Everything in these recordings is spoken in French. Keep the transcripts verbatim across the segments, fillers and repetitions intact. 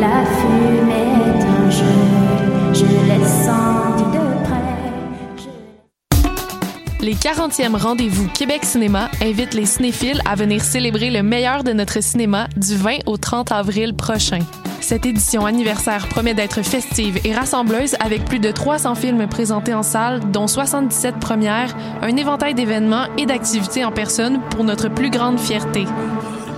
La fumée est un jeu, je les sentis de près. Je... Les quarantième Rendez-vous Québec Cinéma invitent les cinéphiles à venir célébrer le meilleur de notre cinéma du vingt au trente avril prochain. Cette édition anniversaire promet d'être festive et rassembleuse avec plus de trois cents films présentés en salle, dont soixante-dix-sept premières, un éventail d'événements et d'activités en personne pour notre plus grande fierté.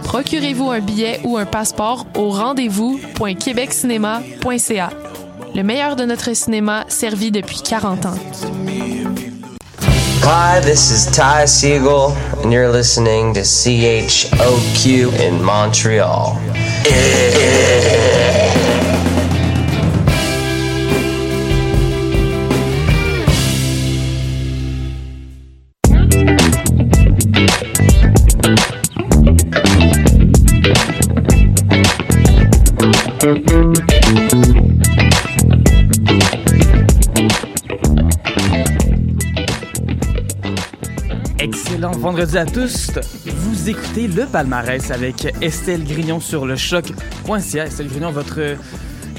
Procurez-vous un billet ou un passeport au rendez-vous point québec cinéma point c a. Le meilleur de notre cinéma servi depuis quarante ans. Hi, this is Ty Siegel, and you're listening to C H O Q in Montreal. Vendredi à tous, vous écoutez Le Palmarès avec Estelle Grignon sur le choc point c a. Estelle Grignon, votre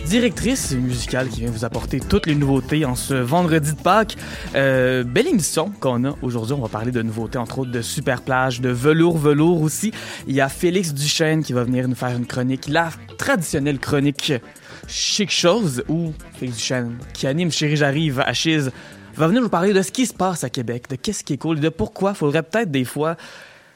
directrice musicale qui vient vous apporter toutes les nouveautés en ce vendredi de Pâques. Euh, belle émission qu'on a aujourd'hui. On va parler de nouveautés, entre autres de Superplage, de Velours Velours aussi. Il y a Félix Duchesne qui va venir nous faire une chronique, la traditionnelle chronique Chic Chose, où Félix Duchesne, qui anime Chérie J'arrive à Chiz, va venir vous parler de ce qui se passe à Québec, de qu'est-ce qui est cool, de pourquoi il faudrait peut-être des fois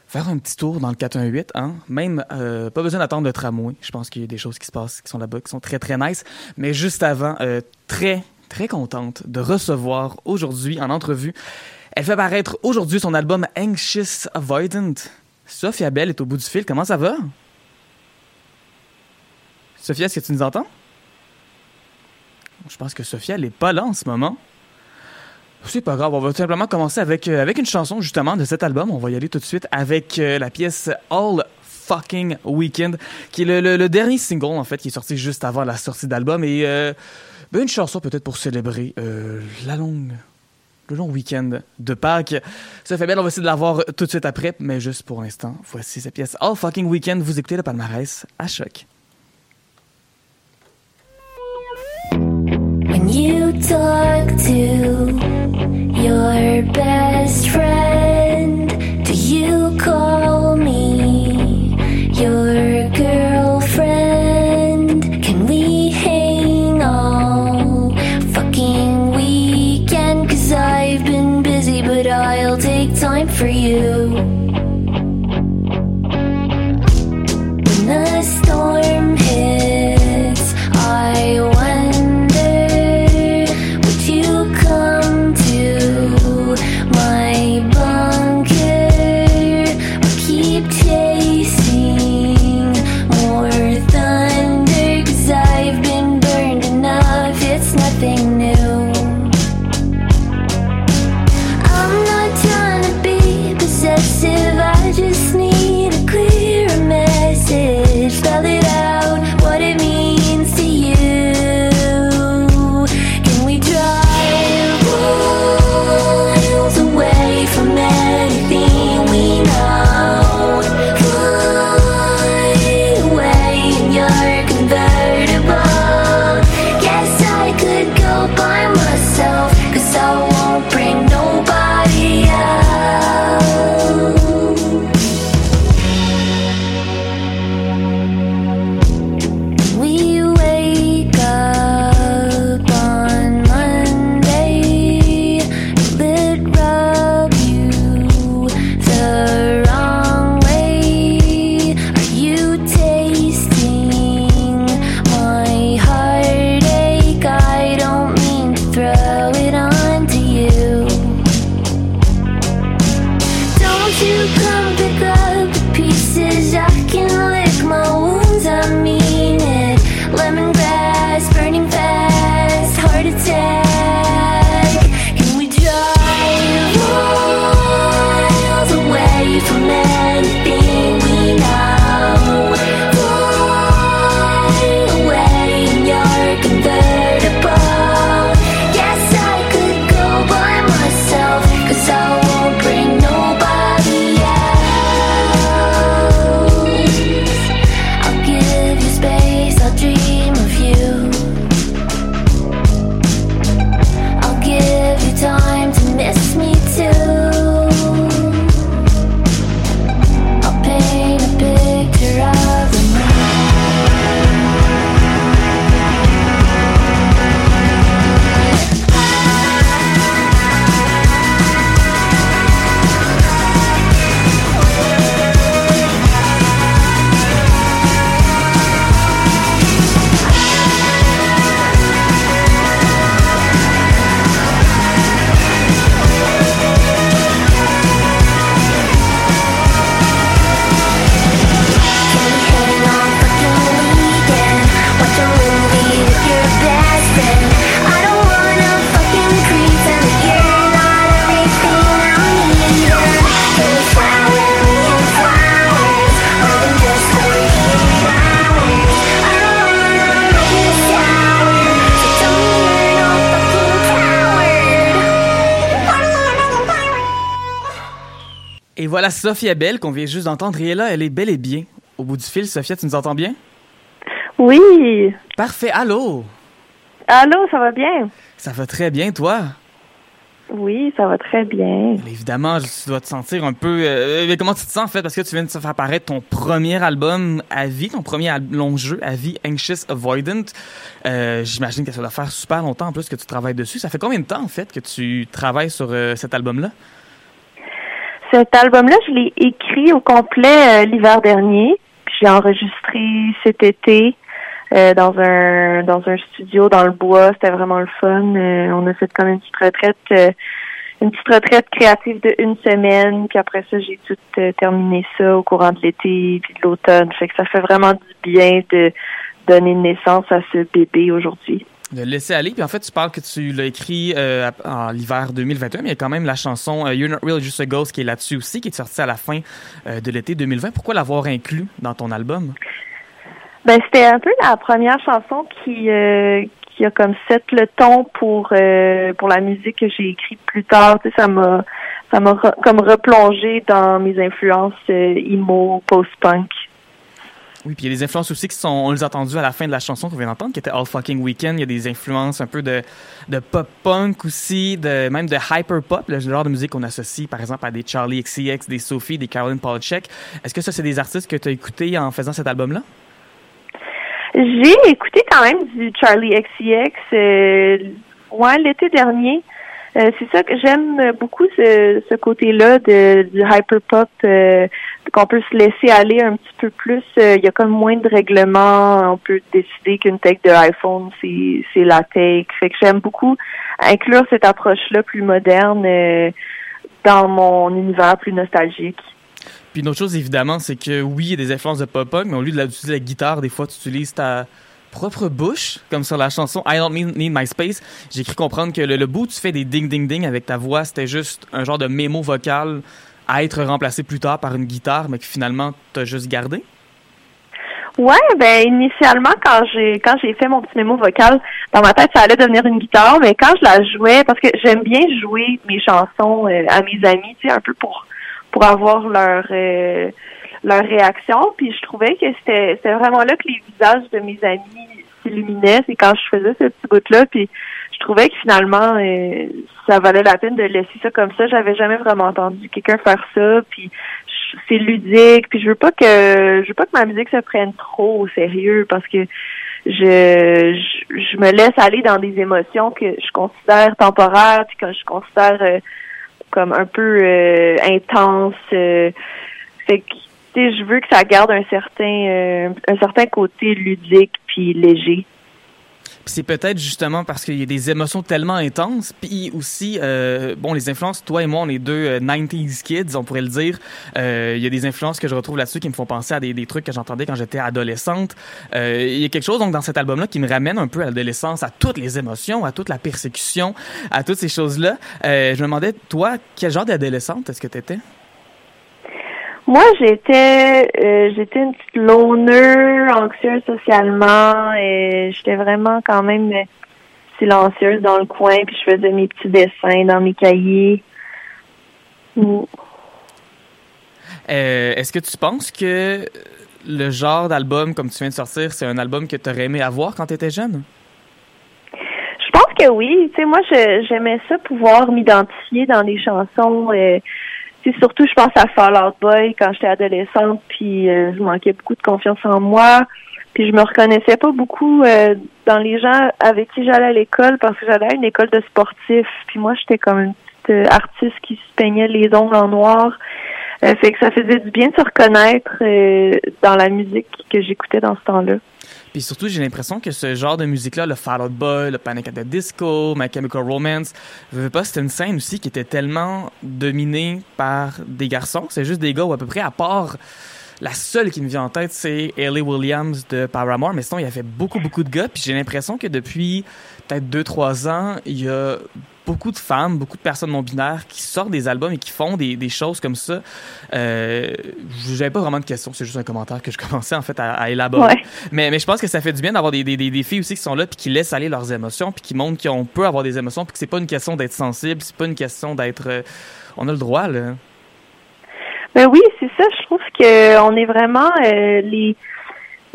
faire un petit tour dans le quatre un huit, hein? Même euh, pas besoin d'attendre le tramway. Je pense qu'il y a des choses qui se passent, qui sont là-bas, qui sont très, très nice. Mais juste avant, euh, très, très contente de recevoir aujourd'hui en entrevue, elle fait paraître aujourd'hui son album Anxious Avoidant. Sophia Bel est au bout du fil. Comment ça va? Sophia, est-ce que tu nous entends? Je pense que Sophia, elle n'est pas là en ce moment. C'est pas grave, on va tout simplement commencer avec, euh, avec une chanson justement de cet album. On va y aller tout de suite avec euh, la pièce All Fucking Weekend, qui est le, le, le dernier single en fait, qui est sorti juste avant la sortie d'album. Et euh, ben, une chanson peut-être pour célébrer euh, la longue, le long week-end de Pâques. Ça fait bien, on va essayer de la voir tout de suite après, mais juste pour l'instant, voici cette pièce All Fucking Weekend. Vous écoutez Le Palmarès à Choc. When you talk to your best friend, do you call me your girlfriend? Can we hang all fucking weekend? 'Cause I've been busy, but I'll take time for you. When the storm hits, I wonder, would you come to my voilà Sophia Bel qu'on vient juste d'entendre. Et là, elle est bel et bien au bout du fil. Sophia, tu nous entends bien? Oui. Parfait. Allô? Allô, ça va bien? Ça va très bien, toi? Oui, ça va très bien. Évidemment, tu dois te sentir un peu... Euh, comment tu te sens, en fait? Parce que tu viens de te faire apparaître ton premier album à vie, ton premier al- long jeu à vie, Anxious Avoidant. Euh, j'imagine que ça doit faire super longtemps, en plus, que tu travailles dessus. Ça fait combien de temps, en fait, que tu travailles sur euh, cet album-là? Cet album-là, je l'ai écrit au complet euh, l'hiver dernier. Puis j'ai enregistré cet été euh, dans un dans un studio dans le bois. C'était vraiment le fun. Euh, on a fait comme une petite retraite, euh, une petite retraite créative de une semaine. Puis après ça, j'ai tout euh, terminé ça au courant de l'été puis de l'automne. Fait que ça fait vraiment du bien de donner naissance à ce bébé aujourd'hui. De laisser aller. Puis en fait, tu parles que tu l'as écrit euh, en l'hiver deux mille vingt et un, mais il y a quand même la chanson euh, You're Not Real, Just a Ghost qui est là-dessus aussi, qui est sortie à la fin euh, de l'été deux mille vingt. Pourquoi l'avoir inclus dans ton album? Ben, c'était un peu la première chanson qui euh, qui a comme set le ton pour euh, pour la musique que j'ai écrite plus tard. Tu sais, ça m'a ça m'a re, comme replongé dans mes influences euh, emo, post-punk. Oui, puis il y a des influences aussi qui sont, on les a entendues à la fin de la chanson qu'on vient d'entendre, qui était All Fucking Weekend. Il y a des influences un peu de, de pop-punk aussi, de, même de hyper-pop, le genre de musique qu'on associe par exemple à des Charli X C X, des Sophie, des Caroline Polachek. Est-ce que ça, c'est des artistes que tu as écoutés en faisant cet album-là? J'ai écouté quand même du Charli X C X euh, ouais, l'été dernier. Euh, c'est ça que j'aime beaucoup, ce, ce côté-là de, du hyper-pop, euh, qu'on peut se laisser aller un petit peu plus. Il euh, y a comme moins de règlements. On peut décider qu'une take de iPhone, c'est, c'est la take. Fait que j'aime beaucoup inclure cette approche-là plus moderne euh, dans mon univers plus nostalgique. Puis une autre chose, évidemment, c'est que oui, il y a des influences de pop-punk, mais au lieu de l'utiliser la guitare, des fois, tu utilises ta... propre bouche, comme sur la chanson I Don't Need My Space. J'ai cru comprendre que le, le bout où tu fais des ding-ding-ding avec ta voix, c'était juste un genre de mémo vocal à être remplacé plus tard par une guitare, mais que finalement, t'as juste gardé? Ouais, ben initialement, quand j'ai quand j'ai fait mon petit mémo vocal, dans ma tête, ça allait devenir une guitare, mais quand je la jouais, parce que j'aime bien jouer mes chansons euh, à mes amis, tu sais, un peu pour, pour avoir leur... Euh, leur réaction, puis je trouvais que c'était, c'était vraiment là que les visages de mes amis s'illuminaient, c'est quand je faisais ce petit bout-là, puis je trouvais que finalement, euh, ça valait la peine de laisser ça comme ça, j'avais jamais vraiment entendu quelqu'un faire ça, puis je, c'est ludique, puis je veux pas que je veux pas que ma musique se prenne trop au sérieux, parce que je, je, je me laisse aller dans des émotions que je considère temporaires, puis que je considère euh, comme un peu euh, intense, euh, fait que je veux que ça garde un certain, euh, un certain côté ludique puis léger. Puis c'est peut-être justement parce qu'il y a des émotions tellement intenses. Puis aussi, euh, bon, les influences, toi et moi, on est deux euh, nineties kids, on pourrait le dire. Euh, il y a des influences que je retrouve là-dessus qui me font penser à des, des trucs que j'entendais quand j'étais adolescente. Euh, il y a quelque chose donc dans cet album-là qui me ramène un peu à l'adolescence, à toutes les émotions, à toute la persécution, à toutes ces choses-là. Euh, je me demandais, toi, quel genre d'adolescente est-ce que tu étais? Moi, j'étais euh, j'étais une petite loner, anxieuse socialement, et j'étais vraiment quand même silencieuse dans le coin, puis je faisais mes petits dessins dans mes cahiers. Mm. Euh, est-ce que tu penses que le genre d'album, comme tu viens de sortir, c'est un album que tu aurais aimé avoir quand tu étais jeune? Je pense que oui. Tu sais, moi, je, j'aimais ça pouvoir m'identifier dans des chansons... Euh, T'sais, surtout, je pense à Fall Out Boy quand j'étais adolescente, puis euh, je manquais beaucoup de confiance en moi, puis je me reconnaissais pas beaucoup euh, dans les gens avec qui j'allais à l'école, parce que j'allais à une école de sportifs, puis moi, j'étais comme une petite euh, artiste qui se peignait les ongles en noir, euh, fait que ça faisait du bien de se reconnaître euh, dans la musique que j'écoutais dans ce temps-là. Puis surtout, j'ai l'impression que ce genre de musique-là, le Fall Out Boy, le Panic at the Disco, My Chemical Romance, je veux pas, c'était une scène aussi qui était tellement dominée par des garçons. C'est juste des gars où à peu près, à part la seule qui me vient en tête, c'est Hayley Williams de Paramore. Mais sinon, il y avait beaucoup, beaucoup de gars. Puis j'ai l'impression que depuis peut-être deux trois ans, il y a beaucoup de femmes, beaucoup de personnes non-binaires qui sortent des albums et qui font des, des choses comme ça. Euh, j'avais pas vraiment de questions, c'est juste un commentaire que je commençais en fait à, à élaborer. Ouais. Mais, mais je pense que ça fait du bien d'avoir des, des, des filles aussi qui sont là puis qui laissent aller leurs émotions puis qui montrent qu'on peut avoir des émotions puis que c'est pas une question d'être sensible, c'est pas une question d'être... Euh, on a le droit, là. Mais oui, c'est ça. Je trouve qu'on est vraiment euh, les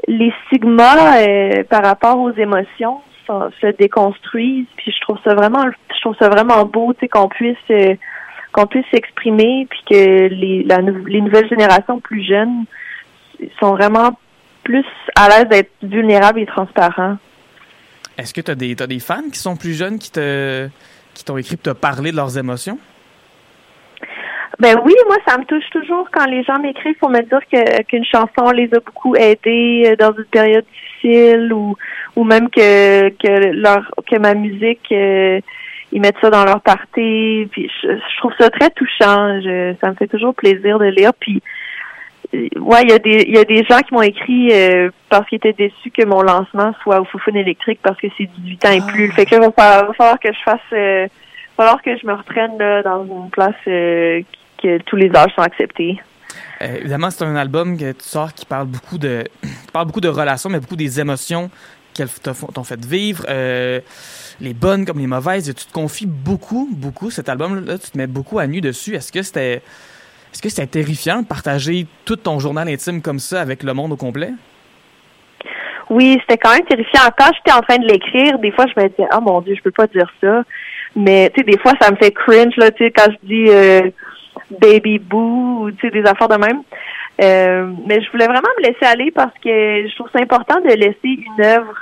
les stigmas euh, par rapport aux émotions sont, se déconstruisent. Puis je trouve ça vraiment, je trouve ça vraiment beau, tu sais, qu'on puisse euh, qu'on puisse s'exprimer, puis que les la, les nouvelles générations plus jeunes sont vraiment plus à l'aise d'être vulnérables et transparents. Est-ce que tu as des t'as des fans qui sont plus jeunes qui te qui t'ont écrit pour te parler de leurs émotions? Ben oui, moi, ça me touche toujours quand les gens m'écrivent pour me dire que qu'une chanson les a beaucoup aidés dans une période difficile, ou ou même que que leur que ma musique, euh, ils mettent ça dans leur party. Puis je, je trouve ça très touchant. Je, ça me fait toujours plaisir de lire. Puis ouais, il y a des il y a des gens qui m'ont écrit euh, parce qu'ils étaient déçus que mon lancement soit au Foufoune électrique parce que c'est dix-huit ans et plus. Fait que là, il va falloir que je fasse euh, il va falloir que je me reprenne là, dans une place euh, que tous les âges sont acceptés. Euh, évidemment, c'est un album que tu sors qui parle beaucoup de parle beaucoup de relations, mais beaucoup des émotions qu'elles t'ont fait vivre, euh, les bonnes comme les mauvaises. Tu te confies beaucoup, beaucoup. Cet album-là, tu te mets beaucoup à nu dessus. Est-ce que c'était est-ce que c'était terrifiant de partager tout ton journal intime comme ça avec le monde au complet? Oui, c'était quand même terrifiant. Quand j'étais en train de l'écrire, des fois, je me disais « Ah, mon Dieu, je peux pas dire ça ». Mais, tu sais, des fois, ça me fait cringe, là, tu sais, quand je dis euh, « baby boo », tu sais, des affaires de même. Euh, mais je voulais vraiment me laisser aller parce que je trouve ça important de laisser une œuvre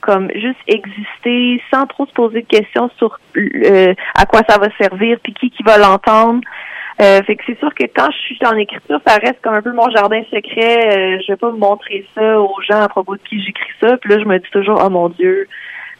comme juste exister sans trop se poser de questions sur euh, à quoi ça va servir puis qui qui va l'entendre. Euh, fait que c'est sûr que quand je suis en écriture, ça reste comme un peu mon jardin secret. Euh, je vais pas me montrer ça aux gens à propos de qui j'écris ça. Puis là, je me dis toujours « Oh mon Dieu ».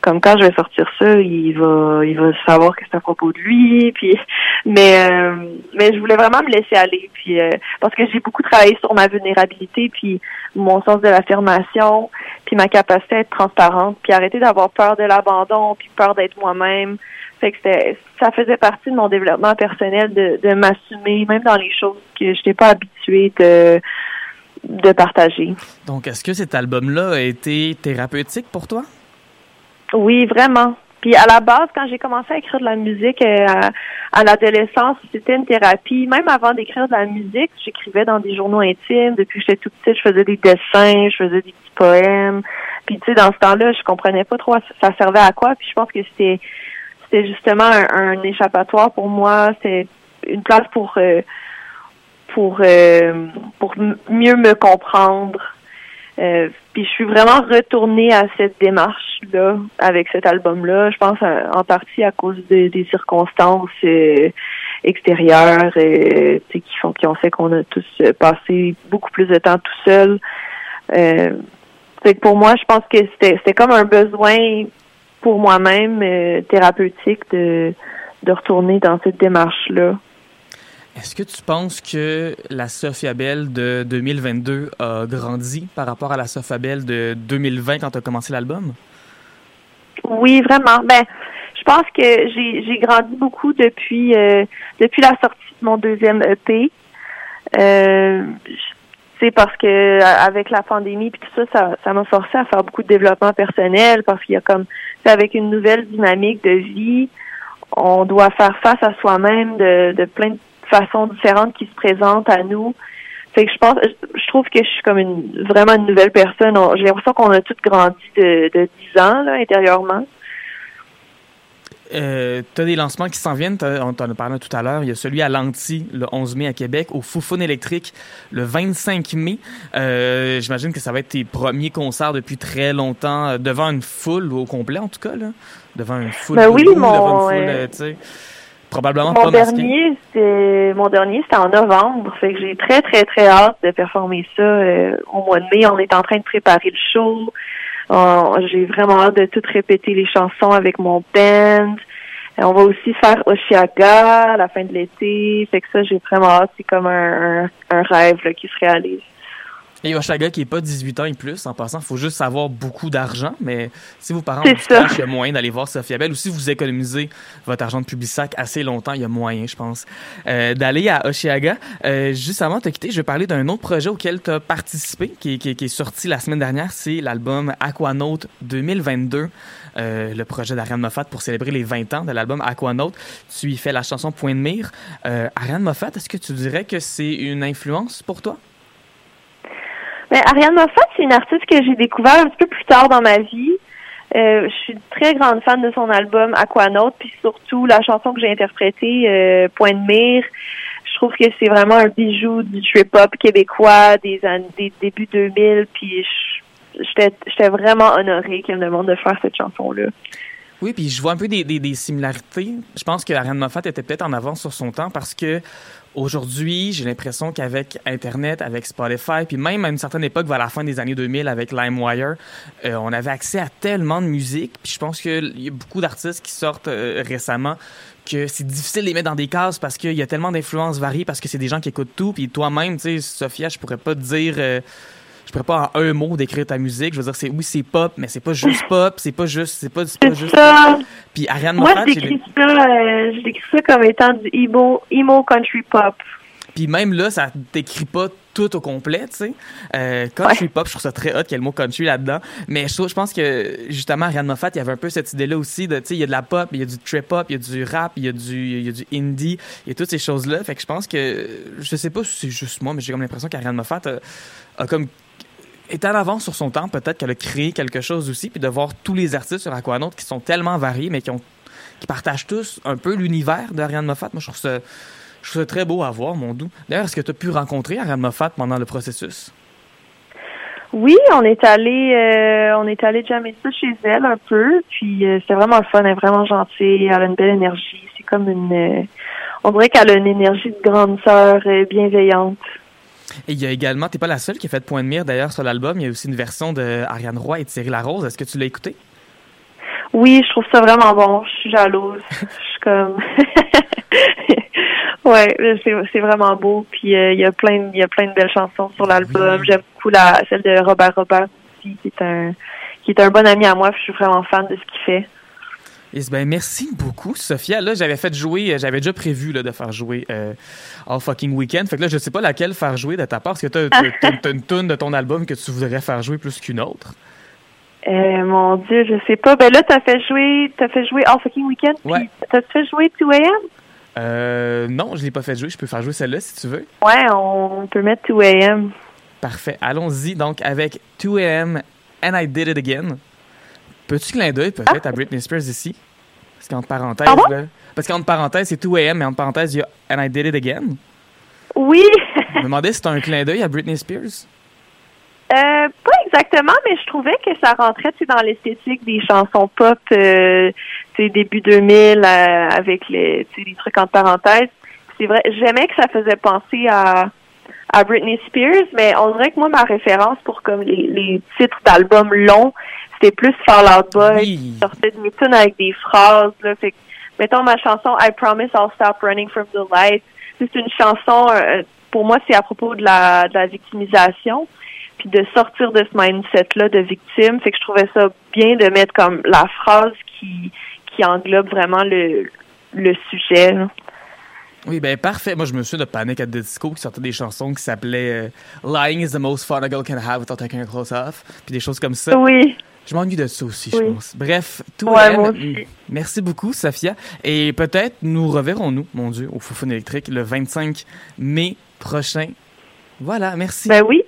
Comme quand je vais sortir ça, il va il va savoir que c'est à propos de lui. Puis, mais euh, mais je voulais vraiment me laisser aller. Puis euh, parce que j'ai beaucoup travaillé sur ma vulnérabilité, puis mon sens de l'affirmation, puis ma capacité à être transparente, puis arrêter d'avoir peur de l'abandon, puis peur d'être moi-même. Fait que c'était, ça faisait partie de mon développement personnel de, de m'assumer, même dans les choses que je n'étais pas habituée de de partager. Donc, est-ce que cet album-là a été thérapeutique pour toi? Oui, vraiment. Puis à la base, quand j'ai commencé à écrire de la musique euh, à, à l'adolescence, c'était une thérapie. Même avant d'écrire de la musique, j'écrivais dans des journaux intimes. Depuis que j'étais toute petite, je faisais des dessins, je faisais des petits poèmes. Puis tu sais, dans ce temps-là, je comprenais pas trop ça servait à quoi. Puis je pense que c'était c'était justement un, un échappatoire pour moi. C'est une place pour euh, pour euh, pour mieux me comprendre. Euh, puis je suis vraiment retournée à cette démarche-là, avec cet album-là, je pense à, en partie à cause de, des circonstances euh, extérieures euh, qui font qui ont fait qu'on a tous passé beaucoup plus de temps tout seul. Euh, fait que pour moi, je pense que c'était, c'était comme un besoin pour moi-même euh, thérapeutique de, de retourner dans cette démarche-là. Est-ce que tu penses que la Sophia Bel de deux mille vingt-deux a grandi par rapport à la Sophia Bel de deux mille vingt quand tu as commencé l'album? Oui, vraiment. Ben, je pense que j'ai j'ai grandi beaucoup depuis euh, depuis la sortie de mon deuxième E P. Euh, c'est parce que avec la pandémie puis tout ça, ça, ça m'a forcé à faire beaucoup de développement personnel parce qu'il y a comme c'est avec une nouvelle dynamique de vie, on doit faire face à soi-même de de plein de façons différentes qui se présentent à nous. Fait que je pense, je trouve que je suis comme une vraiment une nouvelle personne. On, j'ai l'impression qu'on a toutes grandi de, de dix ans là, intérieurement. Euh, tu as des lancements qui s'en viennent. T'as, on t'en a parlé tout à l'heure. Il y a celui à l'Anti, le onze mai à Québec, au Foufoune électrique, le vingt-cinq mai. Euh, j'imagine que ça va être tes premiers concerts depuis très longtemps, devant une foule au complet, en tout cas. Là. Devant une foule. Ben oui, beaucoup, mon... Devant une foule, euh... tu sais... Probablement mon dernier, c'est mon dernier, c'était en novembre. Fait que j'ai très très très hâte de performer ça euh, au mois de mai. On est en train de préparer le show. On, j'ai vraiment hâte de tout répéter les chansons avec mon band. Et on va aussi faire Oshiaga à la fin de l'été. Fait que ça, j'ai vraiment hâte. C'est comme un un, un rêve là, qui se réalise. Et Oshaga qui n'est pas dix-huit ans et plus, en passant, il faut juste avoir beaucoup d'argent, mais si vos parents ont du cash, il y a moyen d'aller voir Sophia Bel, ou si vous économisez votre argent de Publisac assez longtemps, il y a moyen, je pense, euh, d'aller à Oshaga. Euh, juste avant de te quitter, je vais parler d'un autre projet auquel tu as participé, qui, qui, qui est sorti la semaine dernière, c'est l'album Aquanaute deux mille vingt-deux, euh, le projet d'Ariane Moffat pour célébrer les vingt ans de l'album Aquanaute. Tu y fais la chanson Point de mire. Euh, Ariane Moffat, est-ce que tu dirais que c'est une influence pour toi? Mais Ariane Moffat, c'est une artiste que j'ai découvert un petit peu plus tard dans ma vie. Euh, je suis une très grande fan de son album Aquanaute, puis surtout la chanson que j'ai interprétée, euh, Point de mire. Je trouve que c'est vraiment un bijou du trip-hop québécois des années, des débuts deux mille, puis j'étais, j'étais vraiment honorée qu'elle me demande de faire cette chanson-là. Oui, puis je vois un peu des, des, des similarités. Je pense que Ariane Moffat était peut-être en avance sur son temps parce que aujourd'hui, j'ai l'impression qu'avec Internet, avec Spotify, puis même à une certaine époque, vers la fin des années deux mille, avec LimeWire, euh, on avait accès à tellement de musique. Puis je pense qu'il y a beaucoup d'artistes qui sortent euh, récemment que c'est difficile de les mettre dans des cases parce qu'il y a tellement d'influences variées, parce que c'est des gens qui écoutent tout. Puis toi-même, tu sais, Sophia, je pourrais pas te dire... Euh, je pourrais pas en un mot décrire ta musique. Je veux dire, c'est oui, c'est pop, mais c'est pas juste pop, c'est pas juste, c'est pas, c'est pas c'est juste. Ça. Puis Ariane Moffat, moi, je décris ça, euh, je décris ça comme étant du emo, emo country pop. Puis même là, ça décrit pas tout au complet, tu sais. Euh, country ouais. pop, je trouve ça très hot qu'il y ait le mot country là-dedans. Mais je, je pense que, justement, Ariane Moffat, il y avait un peu cette idée-là aussi de, tu sais, il y a de la pop, il y a du trip-hop, il y a du rap, il y a du, il y a du indie, il y a toutes ces choses-là. Fait que je pense que, je sais pas si c'est juste moi, mais j'ai comme l'impression qu'Ariane Moffat a, a comme est en avance sur son temps, peut-être qu'elle a créé quelque chose aussi, puis de voir tous les artistes sur Aquanaute qui sont tellement variés, mais qui, ont, qui partagent tous un peu l'univers d'Ariane Moffat. Moi, je trouve ça, je trouve ça très beau à voir, mon doux. D'ailleurs, est-ce que tu as pu rencontrer Ariane Moffat pendant le processus? Oui, on est allé euh, on est allé jammer ça chez elle un peu, puis euh, c'était vraiment le fun, elle est vraiment gentille, elle a une belle énergie. C'est comme une... Euh, on dirait qu'elle a une énergie de grande sœur euh, bienveillante. Et il y a également, t'es pas la seule qui a fait Point de mire d'ailleurs sur l'album, il y a aussi une version de Ariane Roy et de Thierry Larose. Est-ce que tu l'as écouté? Oui, je trouve ça vraiment bon. Je suis jalouse. Je suis comme... ouais, c'est, c'est vraiment beau. Puis euh, il y a plein, il y a plein de belles chansons sur l'album. Oui. J'aime beaucoup la celle de Robert Robert aussi, qui est un, qui est un bon ami à moi. Je suis vraiment fan de ce qu'il fait. Yes, ben merci beaucoup, Sophia. Là, j'avais fait jouer, j'avais déjà prévu là, de faire jouer euh, All Fucking Weekend. Fait que là, je sais pas laquelle faire jouer de ta part. Est-ce que t'as une tune de ton album que tu voudrais faire jouer plus qu'une autre? Euh, mon Dieu, je sais pas. Ben là, t'as fait jouer, t'as fait jouer All Fucking Weekend. Ouais. T'as fait jouer two A M? Euh, non, je l'ai pas fait jouer. Je peux faire jouer celle-là si tu veux. Ouais, on peut mettre two A M. Parfait. Allons-y donc avec two A M and I Did It Again. Peux-tu clin d'œil peut-être ah. à Britney Spears ici? Parce qu'entre parenthèses, ah bon? là, parce qu'entre parenthèses, c'est two A M, mais entre parenthèses, il y a And I Did It Again. Oui! Je me demandais si c'était un clin d'œil à Britney Spears. Euh, pas exactement, mais je trouvais que ça rentrait dans l'esthétique des chansons pop euh, début deux mille euh, avec les, les trucs entre parenthèses. C'est vrai, j'aimais que ça faisait penser à... à Britney Spears, mais on dirait que moi, ma référence pour comme les, les titres d'albums longs, c'était plus Fall Out Boy, oui. qui sortait de mes tunes avec des phrases, là, fait que, mettons ma chanson « I promise I'll stop running from the light », c'est une chanson, euh, pour moi, c'est à propos de la, de la victimisation, puis de sortir de ce mindset-là de victime, fait que je trouvais ça bien de mettre comme la phrase qui, qui englobe vraiment le, le sujet, là. Oui, ben parfait. Moi, je me souviens de Panic at the Disco qui sortait des chansons qui s'appelaient euh, « Lying is the most fun a girl can have without taking her clothes off », puis des choses comme ça. Oui. Je m'ennuie de ça aussi, oui. je pense. Bref, tout ouais, moi aussi. Merci beaucoup, Safia. Et peut-être nous reverrons-nous, mon Dieu, au Foufoune électrique le vingt-cinq mai prochain. Voilà, merci. Ben oui.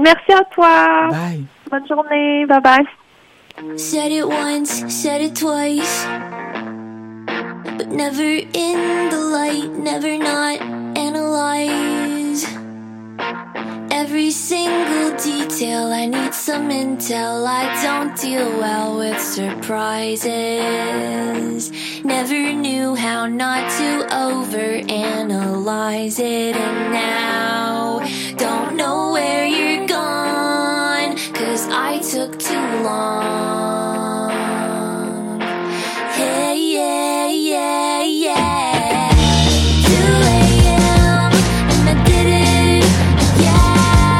Merci à toi. Bye. Bonne journée. Bye-bye. Said it once, said it twice. But never in the light, never not analyze every single detail. I need some intel. I don't deal well with surprises. Never knew how not to overanalyze it, and now don't know where you're gone, 'cause I took too long. Hey, yeah. Yeah, yeah. two a.m. and I did it, yeah.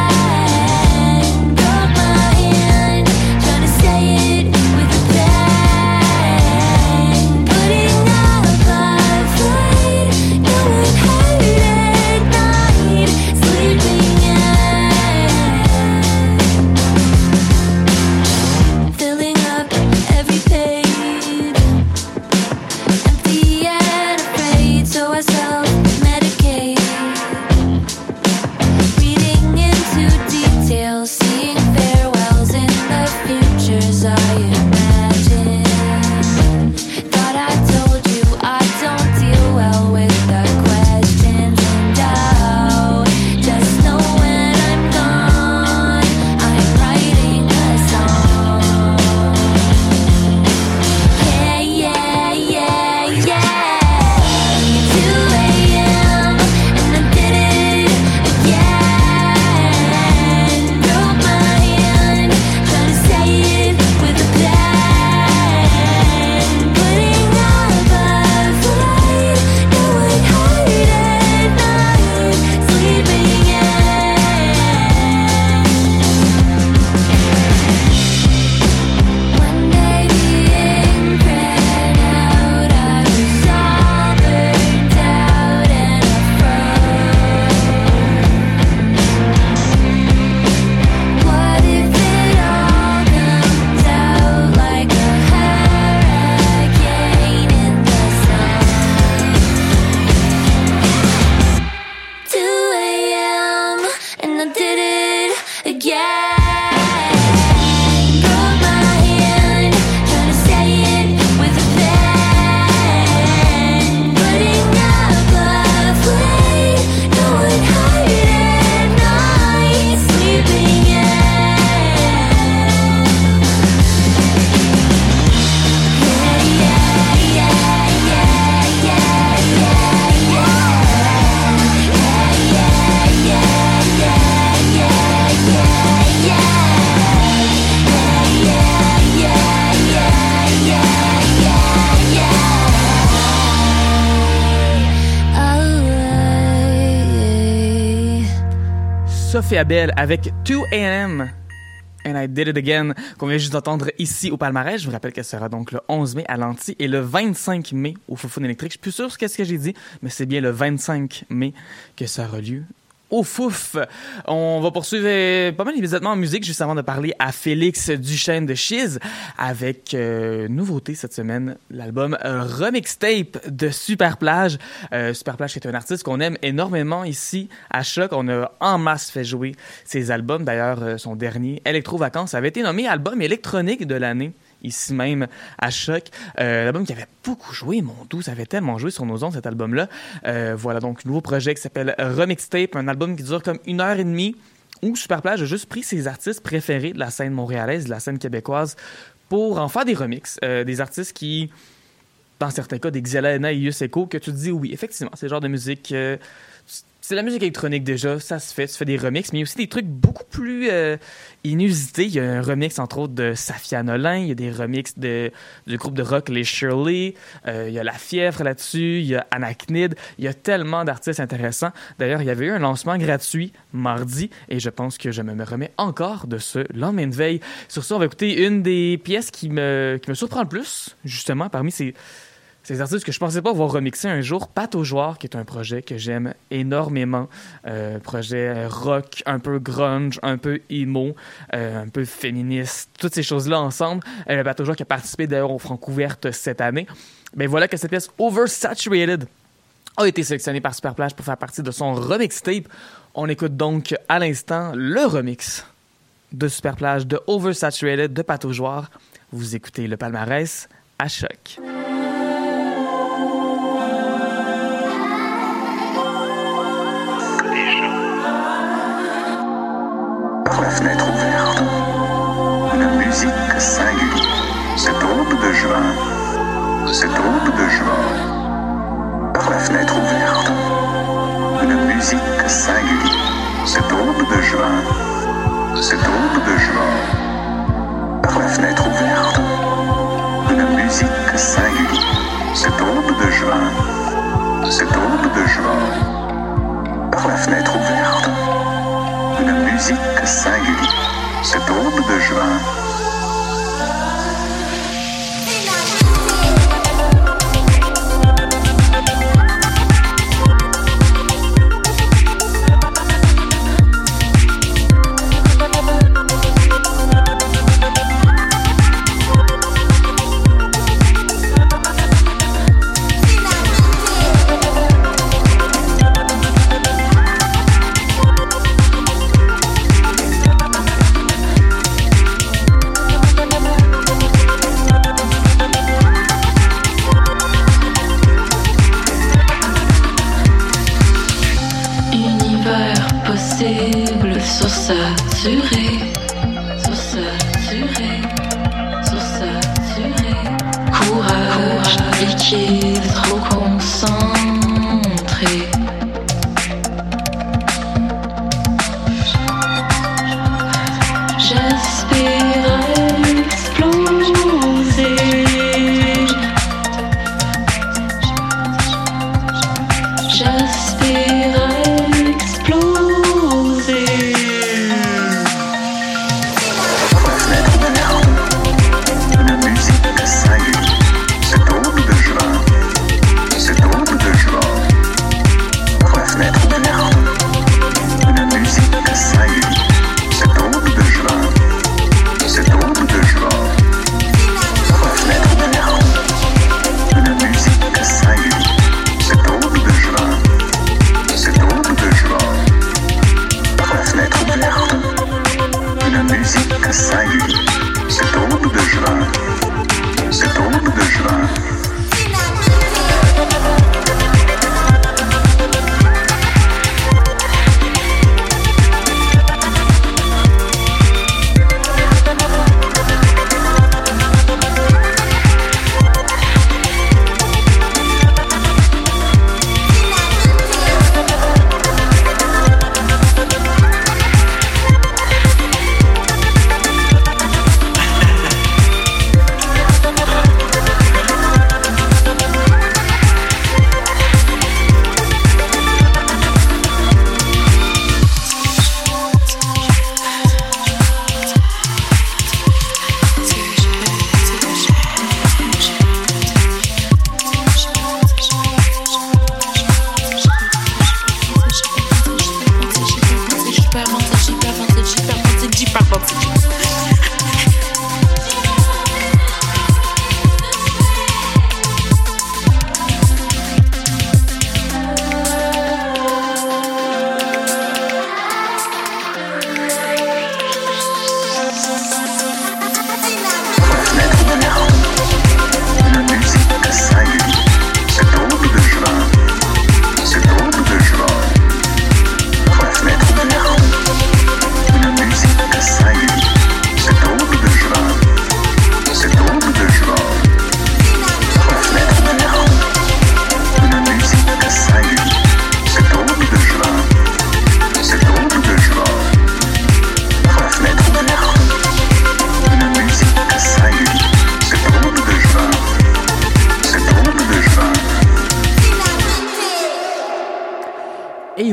Sophia Bel avec two a m And I Did It Again, qu'on vient juste d'entendre ici au Palmarès. Je vous rappelle qu'elle sera donc le onze mai à l'Anti et le vingt-cinq mai au Foufoune électrique. Je suis plus sûr de ce que j'ai dit, mais c'est bien le vingt-cinq mai que ça aura lieu. Au fouf! On va poursuivre pas mal immédiatement en musique, juste avant de parler à Félix Duchesne de Shiz avec euh, nouveauté cette semaine, l'album Remix Tape de Superplage. Euh, Superplage qui est un artiste qu'on aime énormément ici à Choc. On a en masse fait jouer ses albums. D'ailleurs, son dernier, Electro Vacances, avait été nommé album électronique de l'année. Ici même à Choc. Euh, l'album qui avait beaucoup joué, mon doux, ça avait tellement joué sur nos ondes, cet album-là. Euh, voilà, donc, nouveau projet qui s'appelle Remix Tape, un album qui dure comme une heure et demie, où Superplage a juste pris ses artistes préférés de la scène montréalaise, de la scène québécoise, pour en faire des remixes. Euh, des artistes qui, dans certains cas, des Xelena et Yuseko, que tu te dis oui, effectivement, c'est le genre de musique... Euh, c'est la musique électronique déjà, ça se fait, tu fais des remixes, mais il y a aussi des trucs beaucoup plus euh, inusités. Il y a un remix, entre autres, de Safia Nolin, il y a des remixes de, du groupe de rock Les Shirley, euh, il y a La Fièvre là-dessus, il y a Anachnid, il y a tellement d'artistes intéressants. D'ailleurs, il y avait eu un lancement gratuit mardi, et je pense que je me remets encore de ce lendemain de veille. Sur ce, on va écouter une des pièces qui me, qui me surprend le plus, justement, parmi ces... ces artistes que je ne pensais pas avoir remixé un jour. Pâte aux joueurs, qui est un projet que j'aime énormément. Euh, projet rock, un peu grunge, un peu emo, euh, un peu féministe, toutes ces choses-là ensemble. Euh, Pâte aux joueurs qui a participé d'ailleurs aux Francouverte cette année. Ben voilà que cette pièce Oversaturated a été sélectionnée par Superplage pour faire partie de son remix tape. On écoute donc à l'instant le remix de Superplage de Oversaturated de Pâte aux joueurs. Vous écoutez le Palmarès à Choc. La fenêtre ouverte, une musique singulière. Cette aube de juin, cette aube de juin. Par la fenêtre ouverte, une musique singulière. Cette aube de juin, cette aube de juin. Par la fenêtre ouverte, une musique singulière. Cette aube de juin, cette aube de juin. Par la fenêtre ouverte. Une musique singulière, cette aube de juin. Cette aube de juin,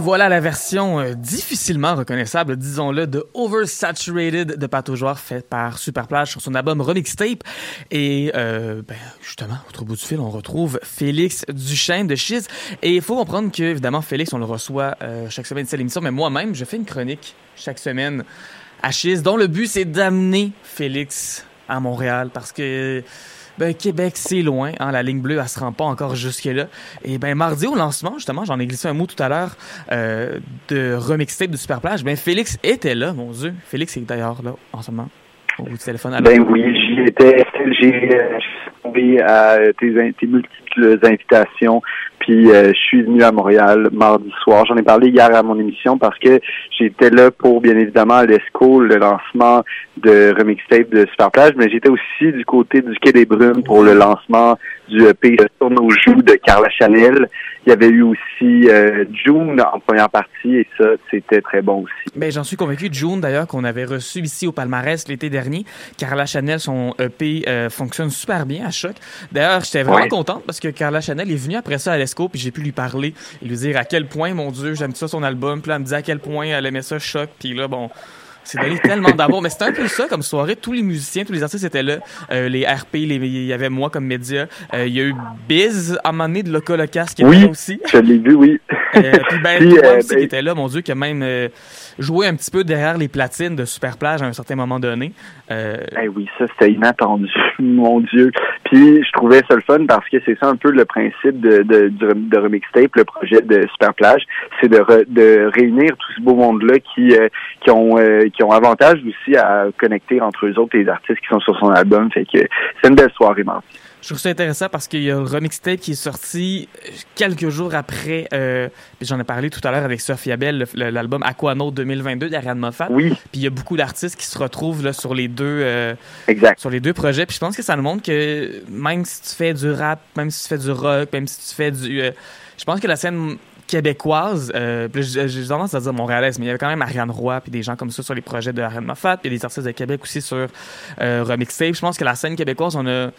voilà la version euh, difficilement reconnaissable, disons-le, de Oversaturated de Pâte aux joueurs, faite par Superplage sur son album Remix Tape. Et euh, ben, justement, au bout du fil, on retrouve Félix Duchesne de Schiz. Et il faut comprendre que, évidemment, Félix, on le reçoit euh, chaque semaine de cette émission, mais moi-même, je fais une chronique chaque semaine à Schiz, dont le but, c'est d'amener Félix à Montréal, parce que... ben, Québec, c'est loin. Hein, la ligne bleue, elle se rend pas encore jusque-là. Et ben mardi, au lancement, justement, j'en ai glissé un mot tout à l'heure euh, de Remix Tape de Superplage. Ben, Félix était là, mon Dieu. Félix est d'ailleurs là, en ce moment, au bout du téléphone. Alors, ben oui, j'y étais. J'ai tombé à tes, tes multiples invitations. Puis euh, je suis venu à Montréal mardi soir. J'en ai parlé hier à mon émission parce que j'étais là pour, bien évidemment, à l'E S C O, le lancement de Remix Tape de Superplage, mais j'étais aussi du côté du Quai des Brumes pour le lancement du E P Sur nos joues de Carla Chanel. Il y avait eu aussi euh, June en première partie et ça, c'était très bon aussi. Bien, j'en suis convaincu. June, d'ailleurs, qu'on avait reçu ici au Palmarès l'été dernier. Carla Chanel, son E P euh, fonctionne super bien à Choc. D'ailleurs, j'étais vraiment ouais. contente parce que Carla Chanel est venue après ça à l'E S C O. Puis j'ai pu lui parler et lui dire à quel point, mon Dieu, j'aime ça son album. Puis là, elle me dit à quel point elle aimait ça, Choc. Puis là, bon, c'est donné tellement d'amour. Mais c'était un peu ça comme soirée. Tous les musiciens, tous les artistes étaient là. Euh, les R P, les... il y avait moi comme média. Euh, il y a eu Biz, à un moment donné, de Locolocast qui était oui, là aussi. Je l'ai vu, oui. Euh, puis ben, puis, toi euh, aussi ben... qui était là, mon Dieu, qui a même euh, joué un petit peu derrière les platines de Superplage à un certain moment donné. Euh... Ben oui, ça, c'était inattendu, mon Dieu. Puis je trouvais ça le fun parce que c'est ça un peu le principe de, de, de, de Remix Tape, le projet de Superplage, c'est de, re, de réunir tout ce beau monde-là qui, euh, qui ont euh, qui ont avantage aussi à connecter entre eux autres les artistes qui sont sur son album. Fait que c'est une belle soirée, merci. Je trouve ça intéressant parce qu'il y a le Remix Tape qui est sorti quelques jours après, euh, puis j'en ai parlé tout à l'heure avec Sophia Bel, l'album Aquanaute deux mille vingt-deux d'Ariane Moffat. Oui. Puis il y a beaucoup d'artistes qui se retrouvent là, sur les deux euh, exact. sur les deux projets. Puis je pense que ça nous montre que même si tu fais du rap, même si tu fais du rock, même si tu fais du... Euh, je pense que la scène... québécoise, euh, j'ai tendance à dire montréalaise, mais il y avait quand même Ariane Roy puis des gens comme ça sur les projets de Ariane Moffat, puis des artistes de Québec aussi sur euh, Remix Tape. Je pense que la scène québécoise, on a,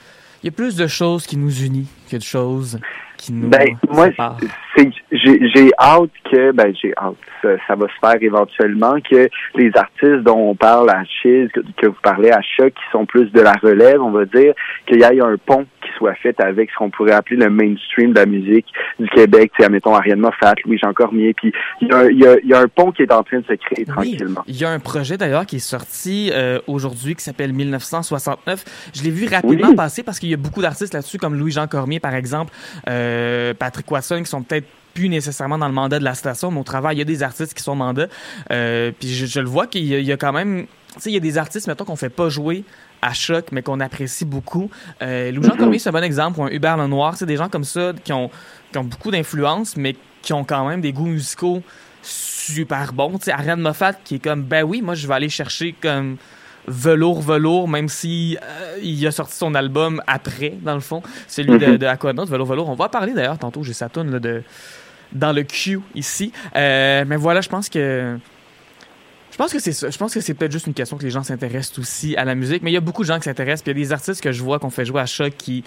il y a plus de choses qui nous unissent que de choses qui nous ben, moi, séparent. C'est, j'ai, j'ai hâte que, ben j'ai hâte, ça, ça va se faire éventuellement, que les artistes dont on parle à Schiz, que, que vous parlez à Choc, qui sont plus de la relève, on va dire, qu'il y ait un pont soit faite avec ce qu'on pourrait appeler le mainstream de la musique du Québec, tu sais, admettons Ariane Moffat, Louis-Jean Cormier, puis il y, y, y a un pont qui est en train de se créer oui, tranquillement. Il y a un projet d'ailleurs qui est sorti euh, aujourd'hui qui s'appelle dix-neuf soixante-neuf. Je l'ai vu rapidement oui. passer parce qu'il y a beaucoup d'artistes là-dessus comme Louis-Jean Cormier par exemple, euh, Patrick Watson qui sont peut-être plus nécessairement dans le mandat de la station, mais au travail, il y a des artistes qui sont mandat. Euh, puis je, je le vois qu'il y a, il y a quand même... Tu sais, il y a des artistes, mettons, qu'on fait pas jouer à Choc, mais qu'on apprécie beaucoup. Euh, Louis-Jean Cormier, c'est un bon exemple, ou un Hubert Lenoir, c'est des gens comme ça qui ont, qui ont beaucoup d'influence, mais qui ont quand même des goûts musicaux super bons. Tu sais, Ariane Moffat, qui est comme, ben oui, moi, je vais aller chercher comme... Velours Velours, même si euh, il a sorti son album après, dans le fond, celui de, de Aquanaute, Velours Velours. On va en parler d'ailleurs tantôt, j'ai sa toune là, de dans le Q ici. Euh, mais voilà, je pense que je pense que c'est ça. Je pense que c'est peut-être juste une question que les gens s'intéressent aussi à la musique, mais il y a beaucoup de gens qui s'intéressent. Puis il y a des artistes que je vois qu'on fait jouer à Choc qui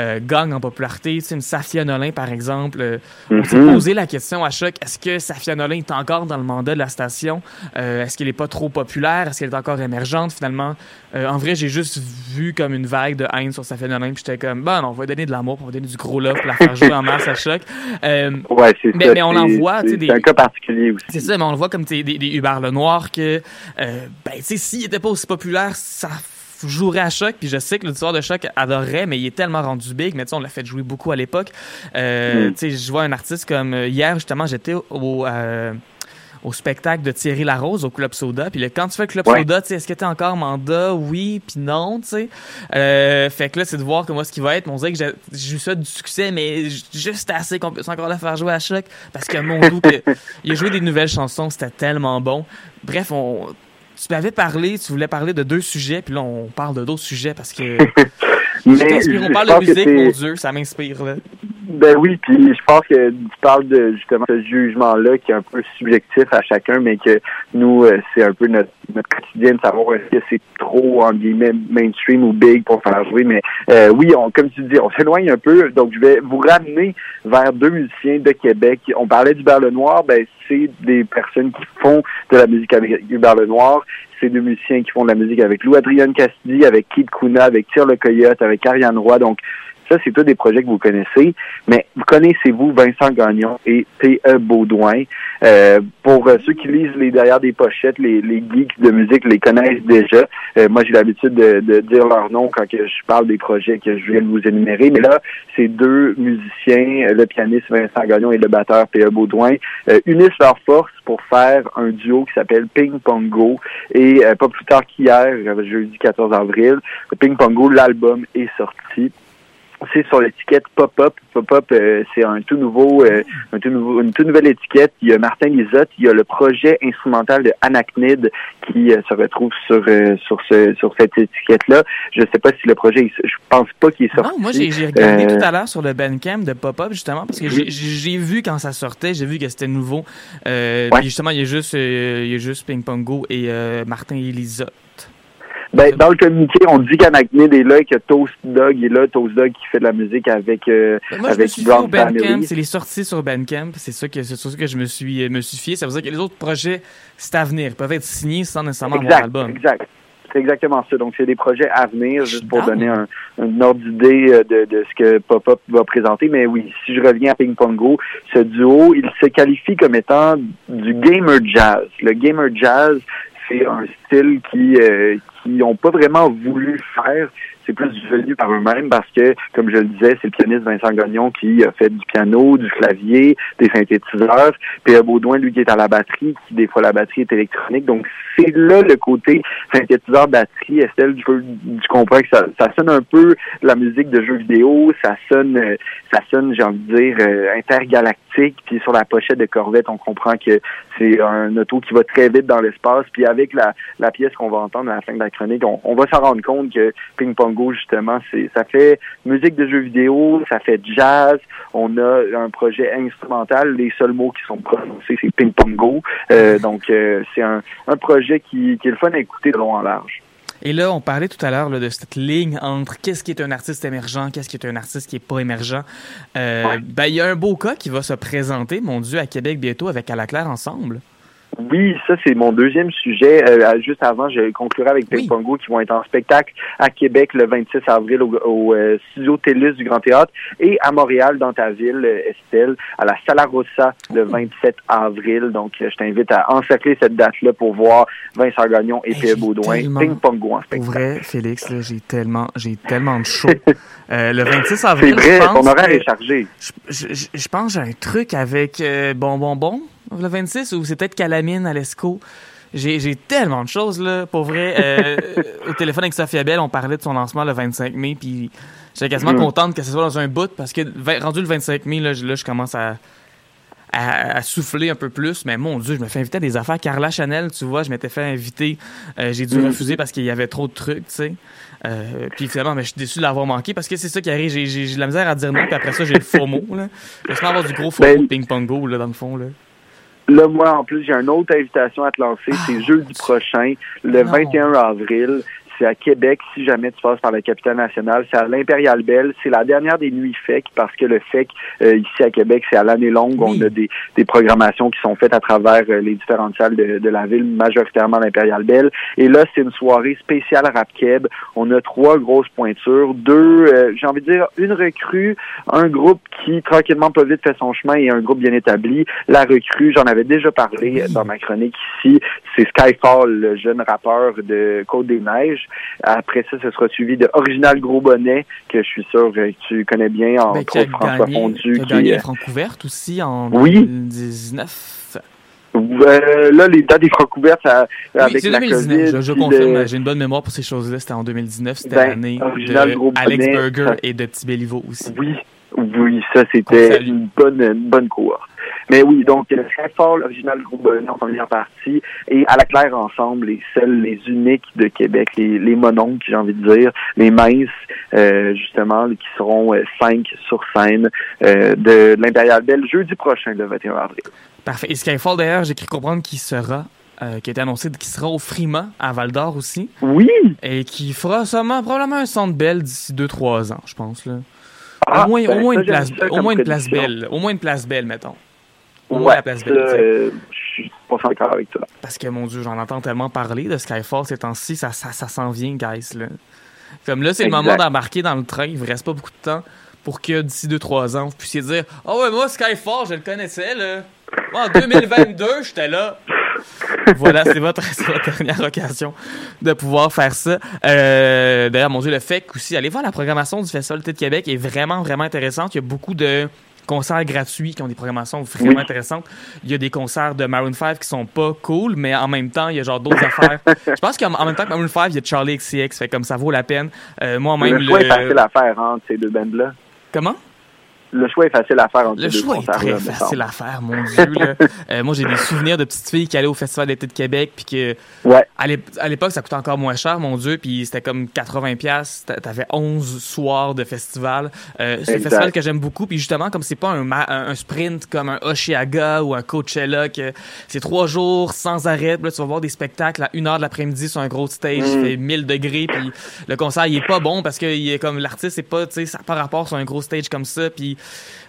euh, gagnent en popularité. Tu sais, une Safia Nolin, par exemple. Euh, mm-hmm. On s'est posé la question à Choc, est-ce que Safia Nolin est encore dans le mandat de la station? Euh, est-ce qu'elle n'est pas trop populaire? Est-ce qu'elle est encore émergente, finalement? Euh, en vrai, j'ai juste vu comme une vague de haine sur Safia Nolin. Puis j'étais comme, bon, on va donner de l'amour, on va donner du gros love pour la faire jouer en masse à Choc. Euh, ouais, c'est mais, ça. Mais on en voit. C'est, des, c'est un cas particulier aussi. C'est ça, mais on le voit comme des, des Hubert Lenoir. Que, euh, ben, tu sais, s'il n'était pas aussi populaire, ça jouerait à Choc. Puis je sais que l'auditoire de Choc adorerait, mais il est tellement rendu big. Mais tu sais, on l'a fait jouer beaucoup à l'époque. Euh, mm. Tu sais, je vois un artiste comme hier, justement, j'étais au, au, euh, au spectacle de Thierry Larose au Club Soda. Puis là, quand tu fais le Club ouais. Soda, tu sais, est-ce que t'es encore mandat? Oui, puis non, tu sais. Euh, fait que là, c'est de voir comment ce qu'il va être. On dirait que j'ai, j'ai eu ça du succès, mais juste assez qu'on puisse encore le faire jouer à Choc. Parce que mon doux, il a joué des nouvelles chansons, c'était tellement bon. Bref, on, tu m'avais parlé, tu voulais parler de deux sujets, puis là, on parle de d'autres sujets parce que... Mais je t'inspire, on parle de musique, mon Dieu, ça m'inspire, là. Ben oui, puis je pense que tu parles de justement ce jugement-là qui est un peu subjectif à chacun, mais que nous, c'est un peu notre, notre quotidien de savoir est-ce que c'est trop, en guillemets, mainstream ou big pour faire jouer. Mais euh, oui, on, comme tu dis, on s'éloigne un peu. Donc, je vais vous ramener vers deux musiciens de Québec. On parlait d'Hubert-Lenoir, ben c'est des personnes qui font de la musique avec Hubert-Lenoir. C'est deux musiciens qui font de la musique avec Lou Adrienne Cassidy, avec Kid Kuna, avec Tire le Coyote, avec Ariane Roy. Donc, ça, c'est tous des projets que vous connaissez, mais connaissez-vous Vincent Gagnon et T E. Beaudoin? Euh, pour euh, ceux qui lisent les derrière des pochettes, les, les geeks de musique les connaissent déjà. Euh, moi, j'ai l'habitude de, de dire leur nom quand que je parle des projets que je viens de vous énumérer, mais là, c'est deux musiciens, le pianiste Vincent Gagnon et le batteur T E. Beaudoin, euh, unissent leurs forces pour faire un duo qui s'appelle Ping Pong Go. Et euh, pas plus tard qu'hier, jeudi quatorze avril, Ping Pong Go, l'album est sorti. C'est sur l'étiquette Pop-Up. Pop-Up, euh, c'est un tout nouveau, euh, un tout nouveau, une toute nouvelle étiquette. Il y a Martin Lisotte, il y a le projet instrumental de Anachnid qui euh, se retrouve sur euh, sur ce sur cette étiquette-là. Je sais pas si le projet, je pense pas qu'il est sorti. Non, moi j'ai, j'ai regardé euh... tout à l'heure sur le Bandcamp de Pop-Up justement parce que j'ai, j'ai vu quand ça sortait, j'ai vu que c'était nouveau. Euh, ouais. Justement, il y a juste euh, il y a juste Ping Pong Go et euh, Martin Lisotte. Ben, dans le communiqué, on dit qu'Anachnid est là et que Toast Dog est là. Toast Dog qui fait de la musique avec euh, ben moi, avec Brown Bandcamp. C'est les sorties sur Bandcamp. C'est ça que c'est sur ça que je me suis me suis fié. Ça veut dire que les autres projets, c'est à venir, peuvent être signés sans nécessairement exact, avoir l'album. Exact. C'est exactement ça. Donc, c'est des projets à venir, juste pour donner un, un ordre d'idée de, de ce que Pop-Up va présenter. Mais oui, si je reviens à Ping Pong Go, ce duo, il se qualifie comme étant du gamer jazz. Le gamer jazz, c'est un style qui euh, qui n'ont pas vraiment voulu faire. C'est plus venu par eux-mêmes parce que, comme je le disais, c'est le pianiste Vincent Gagnon qui a fait du piano, du clavier, des synthétiseurs. Puis Beaudoin, lui, qui est à la batterie, qui, des fois, la batterie est électronique. Donc, c'est là le côté synthétiseur-batterie. Estelle, je, je comprends que ça, ça sonne un peu la musique de jeux vidéo. Ça sonne, ça sonne, j'ai envie de dire, intergalactique. Puis sur la pochette de Corvette, on comprend que c'est un auto qui va très vite dans l'espace. Puis avec la, la pièce qu'on va entendre à la fin de la chronique, on, on va s'en rendre compte que Ping Pong justement, c'est, ça fait musique de jeux vidéo, ça fait jazz, on a un projet instrumental, les seuls mots qui sont prononcés, c'est Ping Pong Go. Euh, donc, euh, c'est un, un projet qui, qui est le fun à écouter de long en large. Et là, on parlait tout à l'heure là, de cette ligne entre qu'est-ce qui est un artiste émergent, qu'est-ce qui est un artiste qui n'est pas émergent. Euh, ouais. Ben, il y a un beau cas qui va se présenter, mon Dieu, à Québec bientôt avec À la Claire Ensemble. Oui, ça, c'est mon deuxième sujet. Euh, juste avant, je conclurai avec Ping Pong Go qui vont être en spectacle à Québec le vingt-six avril au, au euh, studio Télus du Grand Théâtre et à Montréal, dans ta ville, Estelle, à la Sala Rossa le vingt-sept avril. Donc, je t'invite à encercler cette date-là pour voir Vincent Gagnon et Pierre Beaudoin, Ping Pong Go en spectacle. Pour vrai, Félix, là, j'ai tellement j'ai tellement de chaud. euh, le vingt-six avril, c'est vrai, ton horaire est chargé. Je, je, je, je pense que j'ai un truc avec euh, Bon Bon Bon. Le vingt-six, ou c'est peut-être Calamine à l'Esco. J'ai, j'ai tellement de choses, là, pour vrai. Euh, au téléphone avec Sophia Bel, on parlait de son lancement le vingt-cinq mai, puis j'étais quasiment mmh. contente que ce soit dans un bout, parce que rendu le vingt-cinq mai, là, je, là, je commence à, à, à souffler un peu plus. Mais mon Dieu, je me fais inviter à des affaires. Carla Chanel, tu vois, je m'étais fait inviter. Euh, j'ai dû mmh. refuser parce qu'il y avait trop de trucs, tu sais. Euh, puis finalement, ben, je suis déçu de l'avoir manqué parce que c'est ça qui arrive. J'ai, j'ai, j'ai de la misère à dire non, puis après ça, j'ai le faux mot, là. Je vais avoir du gros faux mot de ping-pong go, là, dans le fond, là. Là, moi, en plus, j'ai une autre invitation à te lancer. Ah, c'est jeudi prochain, le non. vingt et un avril. C'est à Québec, si jamais tu passes par la capitale nationale. C'est à l'Impérial Belle. C'est la dernière des nuits F E C, parce que le F E C, euh, ici à Québec, c'est à l'année longue. Oui. On a des, des programmations qui sont faites à travers euh, les différentes salles de, de la ville, majoritairement l'Impérial Belle. Et là, c'est une soirée spéciale Rap-Keb. On a trois grosses pointures. Deux, euh, j'ai envie de dire, une recrue, un groupe qui, tranquillement, pas vite, fait son chemin et un groupe bien établi. La recrue, j'en avais déjà parlé oui. dans ma chronique ici. C'est Skiifall, le jeune rappeur de Côte-des-Neiges. Après ça, ce sera suivi de Original Gros Bonnet, que je suis sûr que tu connais bien, entre autres François Fondu. Qui a gagné la Francouverte aussi en deux mille dix-neuf. Euh, là, les dates des Francouvertes avec oui, la deux mille dix-neuf, COVID. Je, je confirme, de... j'ai une bonne mémoire pour ces choses-là. C'était en deux mille dix-neuf, c'était ben, l'année de Alex Burger ça... et de Petit Béliveau aussi. Oui, oui, ça, c'était une bonne, une bonne cohorte. Mais oui, donc Skiifall, original groupe né en première partie, et à la claire ensemble, les seuls, les uniques de Québec, les, les mononcles, j'ai envie de dire, les minces, euh, justement, qui seront euh, cinq sur scène euh, de, de l'Impérial Belle jeudi prochain, le vingt et un avril. Parfait. Et Skiifall, d'ailleurs, j'ai cru comprendre qu'il sera... Euh, qui a été annoncé qu'il sera au Frima, à Val-d'Or aussi. Oui! Et qui fera seulement, probablement un centre Belle d'ici deux trois ans, je pense. Là. Ah, au moins, ben, au moins ça, une place, au moins une place Belle. Au moins une place Belle, mettons. Au ouais, moins la place Belle. Euh, je suis pas d'accord avec toi. Parce que, mon Dieu, j'en entends tellement parler de Skiifall ces temps-ci, ça, ça, ça s'en vient, guys. Là. Comme là, c'est exact. Le moment d'embarquer dans le train, il vous reste pas beaucoup de temps pour que d'ici deux trois ans, vous puissiez dire « Ah oh, ouais, moi, Skiifall, je le connaissais, là. Moi, en deux mille vingt-deux, j'étais là. » Voilà, c'est votre, c'est votre dernière occasion de pouvoir faire ça. Euh, d'ailleurs, mon Dieu, le fait aussi, allez voir la programmation du Festival de Québec est vraiment, vraiment intéressante. Il y a beaucoup de concerts gratuits qui ont des programmations vraiment oui. intéressantes. Il y a des concerts de Maroon five qui sont pas cool, mais en même temps, il y a genre d'autres affaires. Je pense qu'en en même temps que Maroon five, il y a Charli X C X, fait comme ça vaut la peine. Euh, moi, même le choix le... est facile à faire entre ces deux bandes-là. Comment? Le choix est facile à faire. Entre le choix est très là, facile à faire, mon Dieu. Là. Euh, moi, j'ai des souvenirs de petites filles qui allaient au Festival d'été de Québec, puis que ouais. à, l'ép- à l'époque, ça coûtait encore moins cher, mon Dieu, puis c'était comme quatre-vingts piastres. T'avais onze soirs de festival. Euh, c'est un festival que j'aime beaucoup, puis justement, comme c'est pas un, ma- un sprint comme un Oshiaga ou un Coachella, que c'est trois jours sans arrêt, puis là, tu vas voir des spectacles à une heure de l'après-midi sur un gros stage, mm. il fait mille degrés, puis le concert, il est pas bon, parce que il est comme l'artiste, c'est pas, tu sais, ça n'a pas rapport sur un gros stage comme ça, puis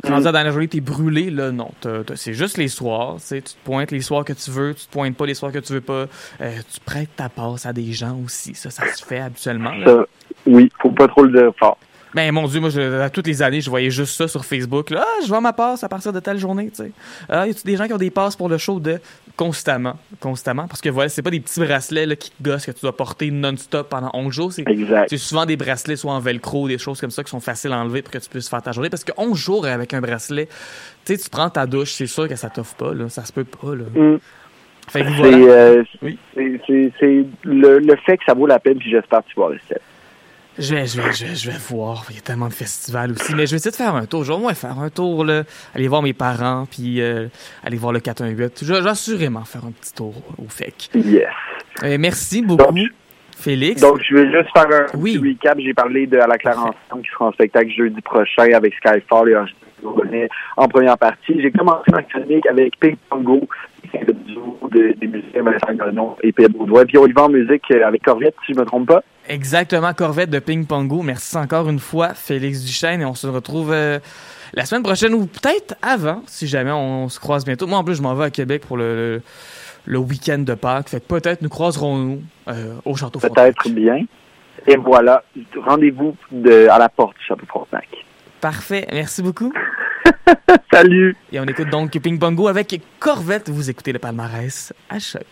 quand dans la journée, t'es brûlé, là, non. T'as, t'as, c'est juste les soirs, tu te pointes les soirs que tu veux, tu te pointes pas les soirs que tu veux pas. Euh, tu prêtes ta passe à des gens aussi, ça, ça se fait habituellement. Ça, oui, faut pas trop le dire fort. Ben, mon Dieu, moi, je, à toutes les années, je voyais juste ça sur Facebook. Là, ah, je vends ma passe à partir de telle journée, tu sais. Ah, y a-tu des gens qui ont des passes pour le show de... Constamment, constamment. Parce que voilà, c'est pas des petits bracelets là, qui te gossent que tu dois porter non-stop pendant onze jours. C'est, exact. C'est souvent des bracelets, soit en velcro, des choses comme ça qui sont faciles à enlever pour que tu puisses faire ta journée. Parce que onze jours avec un bracelet, tu sais, tu prends ta douche, c'est sûr que ça t'offre pas, là. Ça se peut pas, là. Mm. Fait que voilà. C'est, euh, oui. c'est, c'est, c'est le, le fait que ça vaut la peine, puis j'espère que tu vas rester. Je vais, je vais, je vais, je vais voir. Il y a tellement de festivals aussi. Mais je vais essayer de faire un tour. Je vais au moins faire un tour, là. Aller voir mes parents, puis euh, aller voir le quatre un huit. Je vais assurément faire un petit tour au F E C. Yes. Euh, merci beaucoup, donc, Félix. Donc, je vais juste faire un oui. petit recap. J'ai parlé de À la Claire Ensemble qui sera en spectacle jeudi prochain avec Skiifall et Anachnid en première partie. J'ai commencé ma chronique avec Ping Pong Go, le duo des musiciens Vincent Gagnon et Philippe Brach. Puis on y va en musique avec Corvette, si je me trompe pas. Exactement, Corvette de Ping Pong Go. Merci encore une fois, Félix Duchesne. Et on se retrouve euh, la semaine prochaine ou peut-être avant, si jamais on se croise bientôt. Moi, en plus, je m'en vais à Québec pour le, le week-end de Pâques. Fait que peut-être nous croiserons-nous euh, au Château Frontenac. Peut-être bien. Et voilà, rendez-vous de, à la porte du Château Frontenac. Parfait, merci beaucoup. Salut. Et on écoute donc Ping Pong Go avec Corvette. Vous écoutez le palmarès à Choc.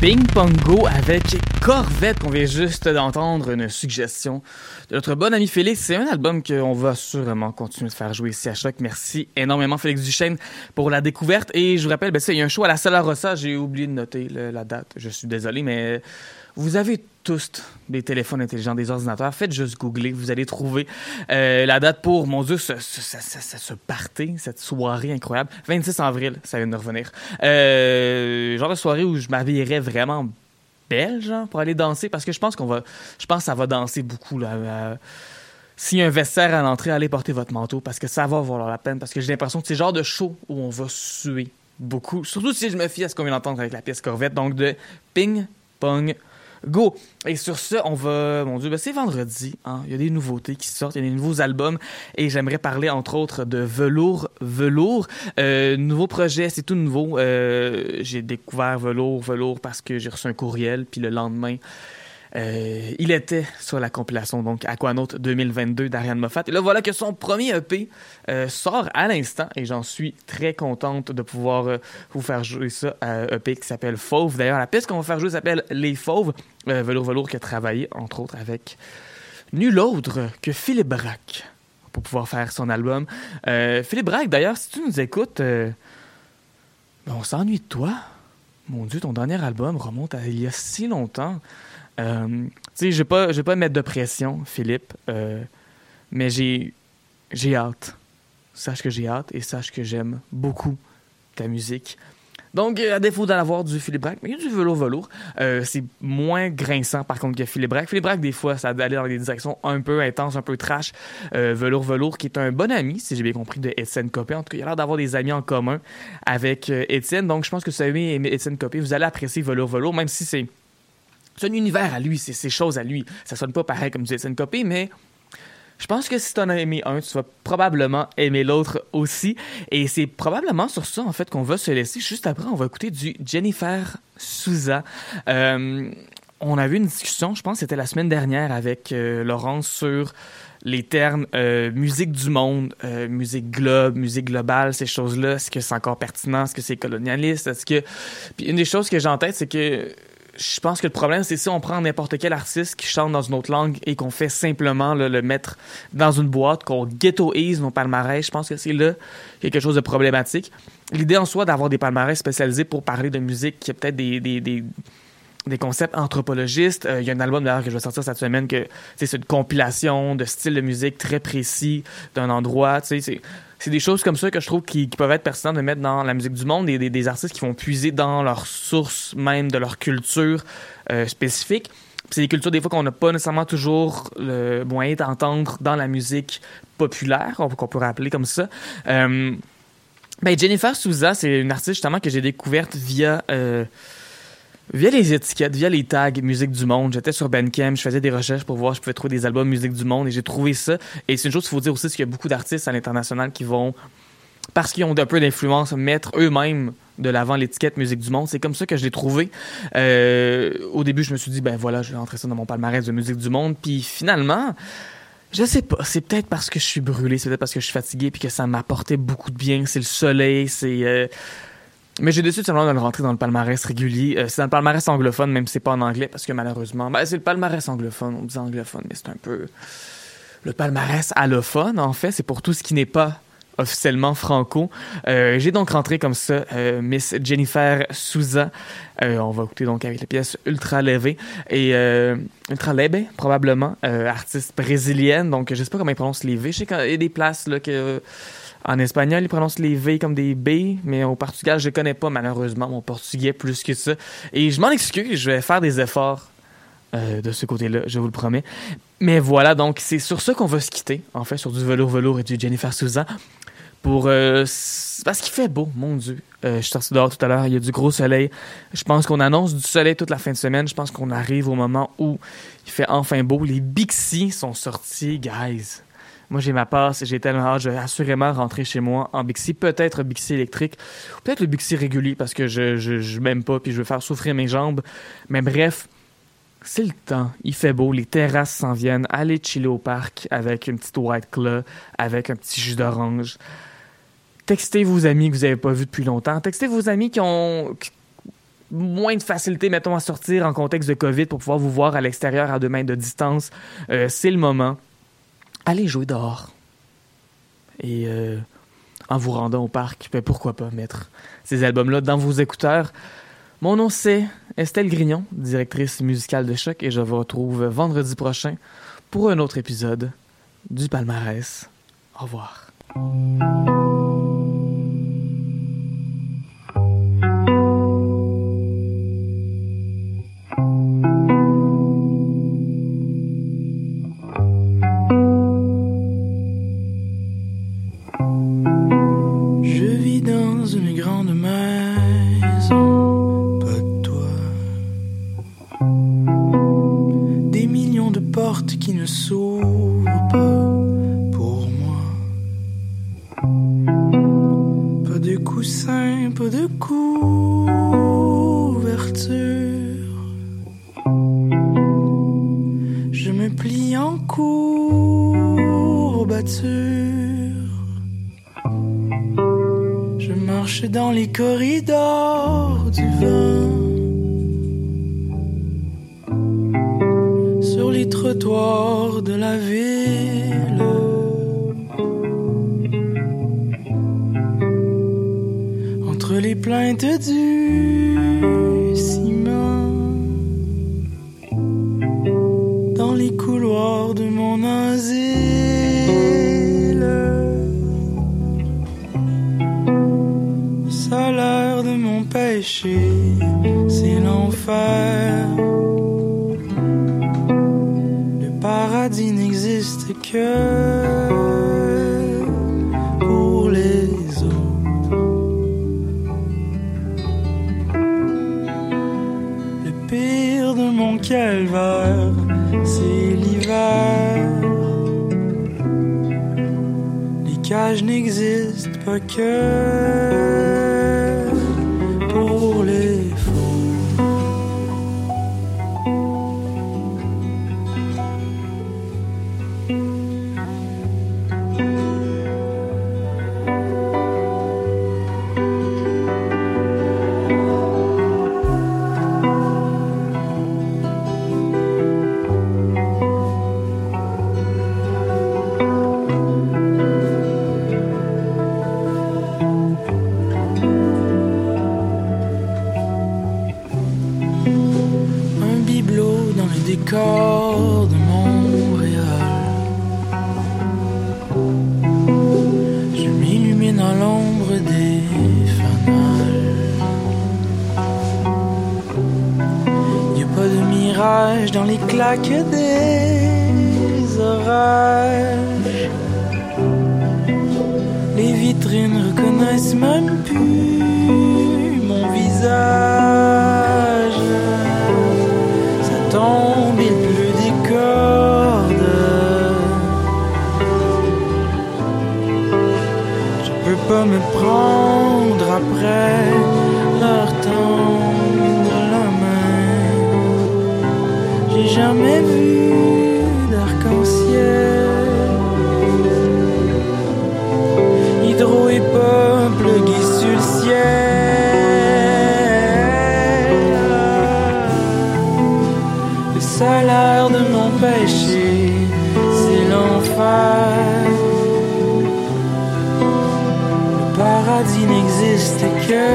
Ping Pong Go avec Corvette, qu'on vient juste d'entendre, une suggestion de notre bon ami Félix. C'est un album qu'on va sûrement continuer de faire jouer ici à Choc. Merci énormément Félix Duchesne pour la découverte. Et je vous rappelle, ben ça, il y a un show à la Sala Rossa. J'ai oublié de noter le, la date, je suis désolé, mais vous avez tous des téléphones intelligents, des ordinateurs. Faites juste googler, vous allez trouver euh, la date pour, mon Dieu, ce, ce, ce, ce, ce party, cette soirée incroyable. vingt-six avril, ça vient de revenir. Euh, genre de soirée où je m'habillerais vraiment belle, genre, pour aller danser, parce que je pense qu'on va, je pense que ça va danser beaucoup, là. Euh, S'il y a un vestiaire à l'entrée, allez porter votre manteau, parce que ça va valoir la peine, parce que j'ai l'impression que c'est le genre de show où on va suer beaucoup. Surtout si je me fie à ce qu'on vient d'entendre avec la pièce Corvette, donc de Ping Pong Go. Et sur ce, on va... Mon Dieu, ben c'est vendredi, hein? Il y a des nouveautés qui sortent, il y a des nouveaux albums, et j'aimerais parler, entre autres, de Velours Velours. Euh, nouveau projet, c'est tout nouveau. Euh, j'ai découvert Velours Velours parce que j'ai reçu un courriel, puis le lendemain... Euh, il était sur la compilation, donc Aquanaute deux mille vingt-deux d'Ariane Moffat. Et là, voilà que son premier E P euh, sort à l'instant, et j'en suis très contente de pouvoir euh, vous faire jouer ça, euh, E P qui s'appelle Fauve. D'ailleurs, la piste qu'on va faire jouer s'appelle Les Fauves. Euh, Velours Velours qui a travaillé, entre autres, avec nul autre que Philippe Brach pour pouvoir faire son album. Euh, Philippe Brach, d'ailleurs, si tu nous écoutes, euh, ben on s'ennuie de toi. Mon Dieu, ton dernier album remonte à il y a si longtemps. Euh, tu sais, je vais pas, je vais pas mettre de pression, Philippe, euh, mais j'ai, j'ai hâte. Sache que j'ai hâte et sache que j'aime beaucoup ta musique. Donc, à défaut d'en avoir du Philippe Brach, mais il y a du Velours Velours. Euh, c'est moins grinçant, par contre, que Philippe Brach. Philippe Brach, des fois, ça allait dans des directions un peu intenses, un peu trash. Euh, Velours Velours, qui est un bon ami, si j'ai bien compris, de Étienne Copé. En tout cas, il a l'air d'avoir des amis en commun avec euh, Étienne. Donc, je pense que si vous aimez Étienne Copé, vous allez apprécier Velours Velours, même si c'est... C'est un univers à lui, c'est ses choses à lui. Ça sonne pas pareil comme du Étienne Copé, mais je pense que si t'en as aimé un, tu vas probablement aimer l'autre aussi. Et c'est probablement sur ça, en fait, qu'on va se laisser. Juste après, on va écouter du Jennifer Souza. Euh, on a eu une discussion, je pense que c'était la semaine dernière, avec euh, Laurence sur les termes euh, musique du monde, euh, musique globe, musique globale, ces choses-là. Est-ce que c'est encore pertinent? Est-ce que c'est colonialiste? Est-ce que... Puis une des choses que j'ai en tête, c'est que... Je pense que le problème, c'est si on prend n'importe quel artiste qui chante dans une autre langue et qu'on fait simplement là, le mettre dans une boîte, qu'on ghettoise nos palmarès, je pense que c'est là quelque chose de problématique. L'idée en soi d'avoir des palmarès spécialisés pour parler de musique qui est peut-être des, des, des, des concepts anthropologistes. Il euh, y a un album d'ailleurs que je vais sortir cette semaine que c'est une compilation de styles de musique très précis d'un endroit. Tu sais, c'est... C'est des choses comme ça que je trouve qui, qui peuvent être pertinentes de mettre dans la musique du monde, des, des, des artistes qui vont puiser dans leurs sources même, de leur culture euh, spécifique. Puis c'est des cultures des fois qu'on n'a pas nécessairement toujours le moyen d'entendre dans la musique populaire, qu'on peut rappeler comme ça. Euh, ben Jennifer Souza, c'est une artiste justement que j'ai découverte via... Euh, Via les étiquettes, via les tags Musique du Monde. J'étais sur Bandcamp, je faisais des recherches pour voir si je pouvais trouver des albums Musique du Monde et j'ai trouvé ça. Et c'est une chose qu'il faut dire aussi, c'est qu'il y a beaucoup d'artistes à l'international qui vont, parce qu'ils ont un peu d'influence, mettre eux-mêmes de l'avant l'étiquette Musique du Monde. C'est comme ça que je l'ai trouvé. Euh, au début, je me suis dit, ben voilà, je vais entrer ça dans mon palmarès de Musique du Monde. Puis finalement... Je sais pas, c'est peut-être parce que je suis brûlé, c'est peut-être parce que je suis fatigué puis que ça m'apportait beaucoup de bien. C'est le soleil, c'est... Euh... Mais j'ai décidé simplement de le rentrer dans le palmarès régulier. Euh, c'est dans le palmarès anglophone, même si c'est pas en anglais, parce que malheureusement... Ben, c'est le palmarès anglophone, on dit anglophone, mais c'est un peu... Le palmarès allophone, en fait, c'est pour tout ce qui n'est pas officiellement franco. Euh, j'ai donc rentré comme ça euh, Miss Jennifer Souza. Euh, on va écouter donc avec la pièce Ultra Levée. Et euh, Ultra Levée, probablement, euh, artiste brésilienne. Donc, je sais pas comment ils prononcent les V. Je sais qu'il y a des places là, que... Euh, en espagnol, ils prononcent les V comme des B, mais au Portugal, je connais pas malheureusement mon portugais plus que ça. Et je m'en excuse, je vais faire des efforts euh, de ce côté-là, je vous le promets. Mais voilà, donc c'est sur ça qu'on va se quitter, en fait, sur du Velours Velours et du Jennifer Souza. Pour, euh, parce qu'il fait beau, mon Dieu. Euh, je suis sorti dehors tout à l'heure, il y a du gros soleil. Je pense qu'on annonce du soleil toute la fin de semaine. Je pense qu'on arrive au moment où il fait enfin beau. Les Bixi sont sortis, guys. Moi, j'ai ma passe, j'ai tellement hâte, je vais assurément rentrer chez moi en Bixi, peut-être Bixi électrique, peut-être le Bixi régulier parce que je je, je m'aime pas puis je veux faire souffrir mes jambes. Mais bref, c'est le temps, il fait beau, les terrasses s'en viennent, allez chiller au parc avec une petite White Claw, avec un petit jus d'orange. Textez vos amis que vous n'avez pas vus depuis longtemps, textez vos amis qui ont... moins de facilité, mettons, à sortir en contexte de COVID pour pouvoir vous voir à l'extérieur à deux mètres de distance, euh, c'est le moment. Allez jouer dehors. Et euh, en vous rendant au parc, ben pourquoi pas mettre ces albums-là dans vos écouteurs. Mon nom, c'est Estelle Grignon, directrice musicale de Choc, et je vous retrouve vendredi prochain pour un autre épisode du Palmarès. Au revoir. Qui ne s'ouvre pas pour moi. Pas de coussin, pas de couverture. Je me plie en courbature. Je marche dans les corridors du vent. Sur les trottoirs de la ville, entre les plaintes du ciment, dans les couloirs de mon asile, le salaire de mon péché, c'est l'enfer. Paradis n'existe que pour les autres. Le pire de mon calvaire, c'est l'hiver. Les cages n'existent pas que pour les fous. Décor de Montréal. Je m'illumine à l'ombre des fanales. Y a pas de mirage dans les claques des orages. Les vitrines reconnaissent même plus mon visage. Ça tombe. Pas me prendre après leur tendre la main. J'ai jamais vu d'arc-en-ciel, hydro et pop plugués sur le ciel. Le salaire de mon péché, c'est l'enfer. Paradis n'existe que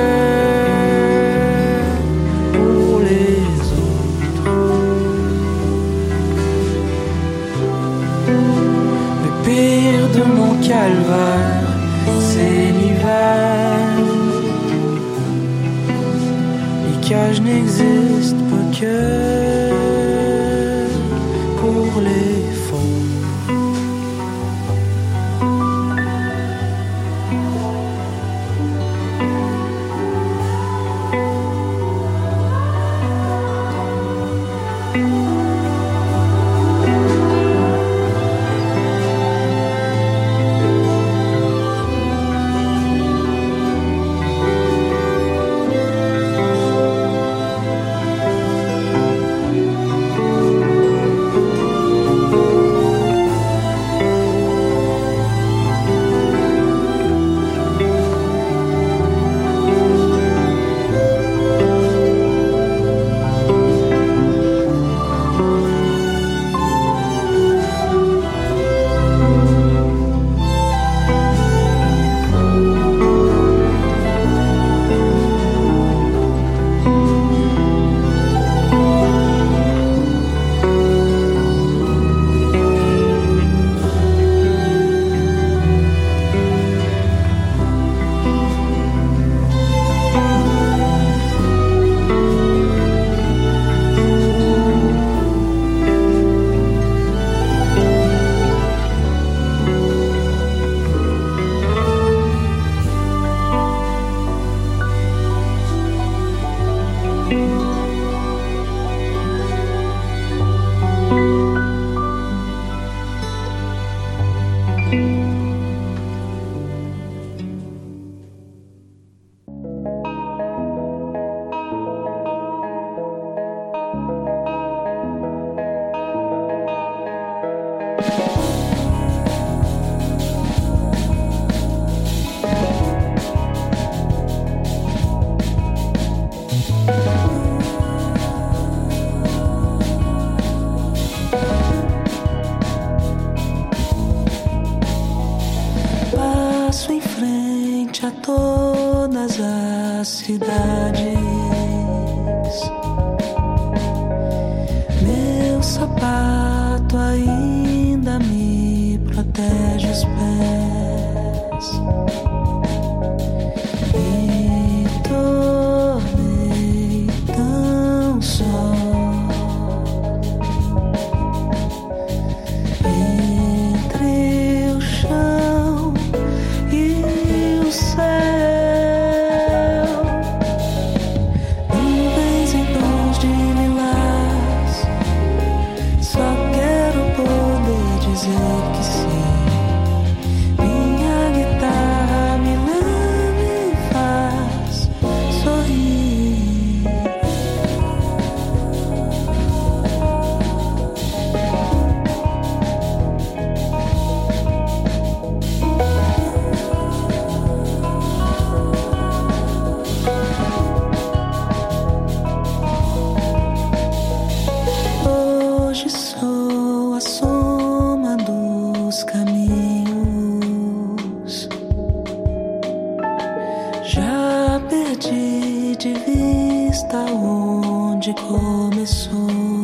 pour les autres. Le pire de mon calvaire, c'est l'hiver. Les cages n'existent pas que pour les faux. passo em frente a todas as cidades. Meu sapato ainda me protege os pés. Já perdi de vista onde começou.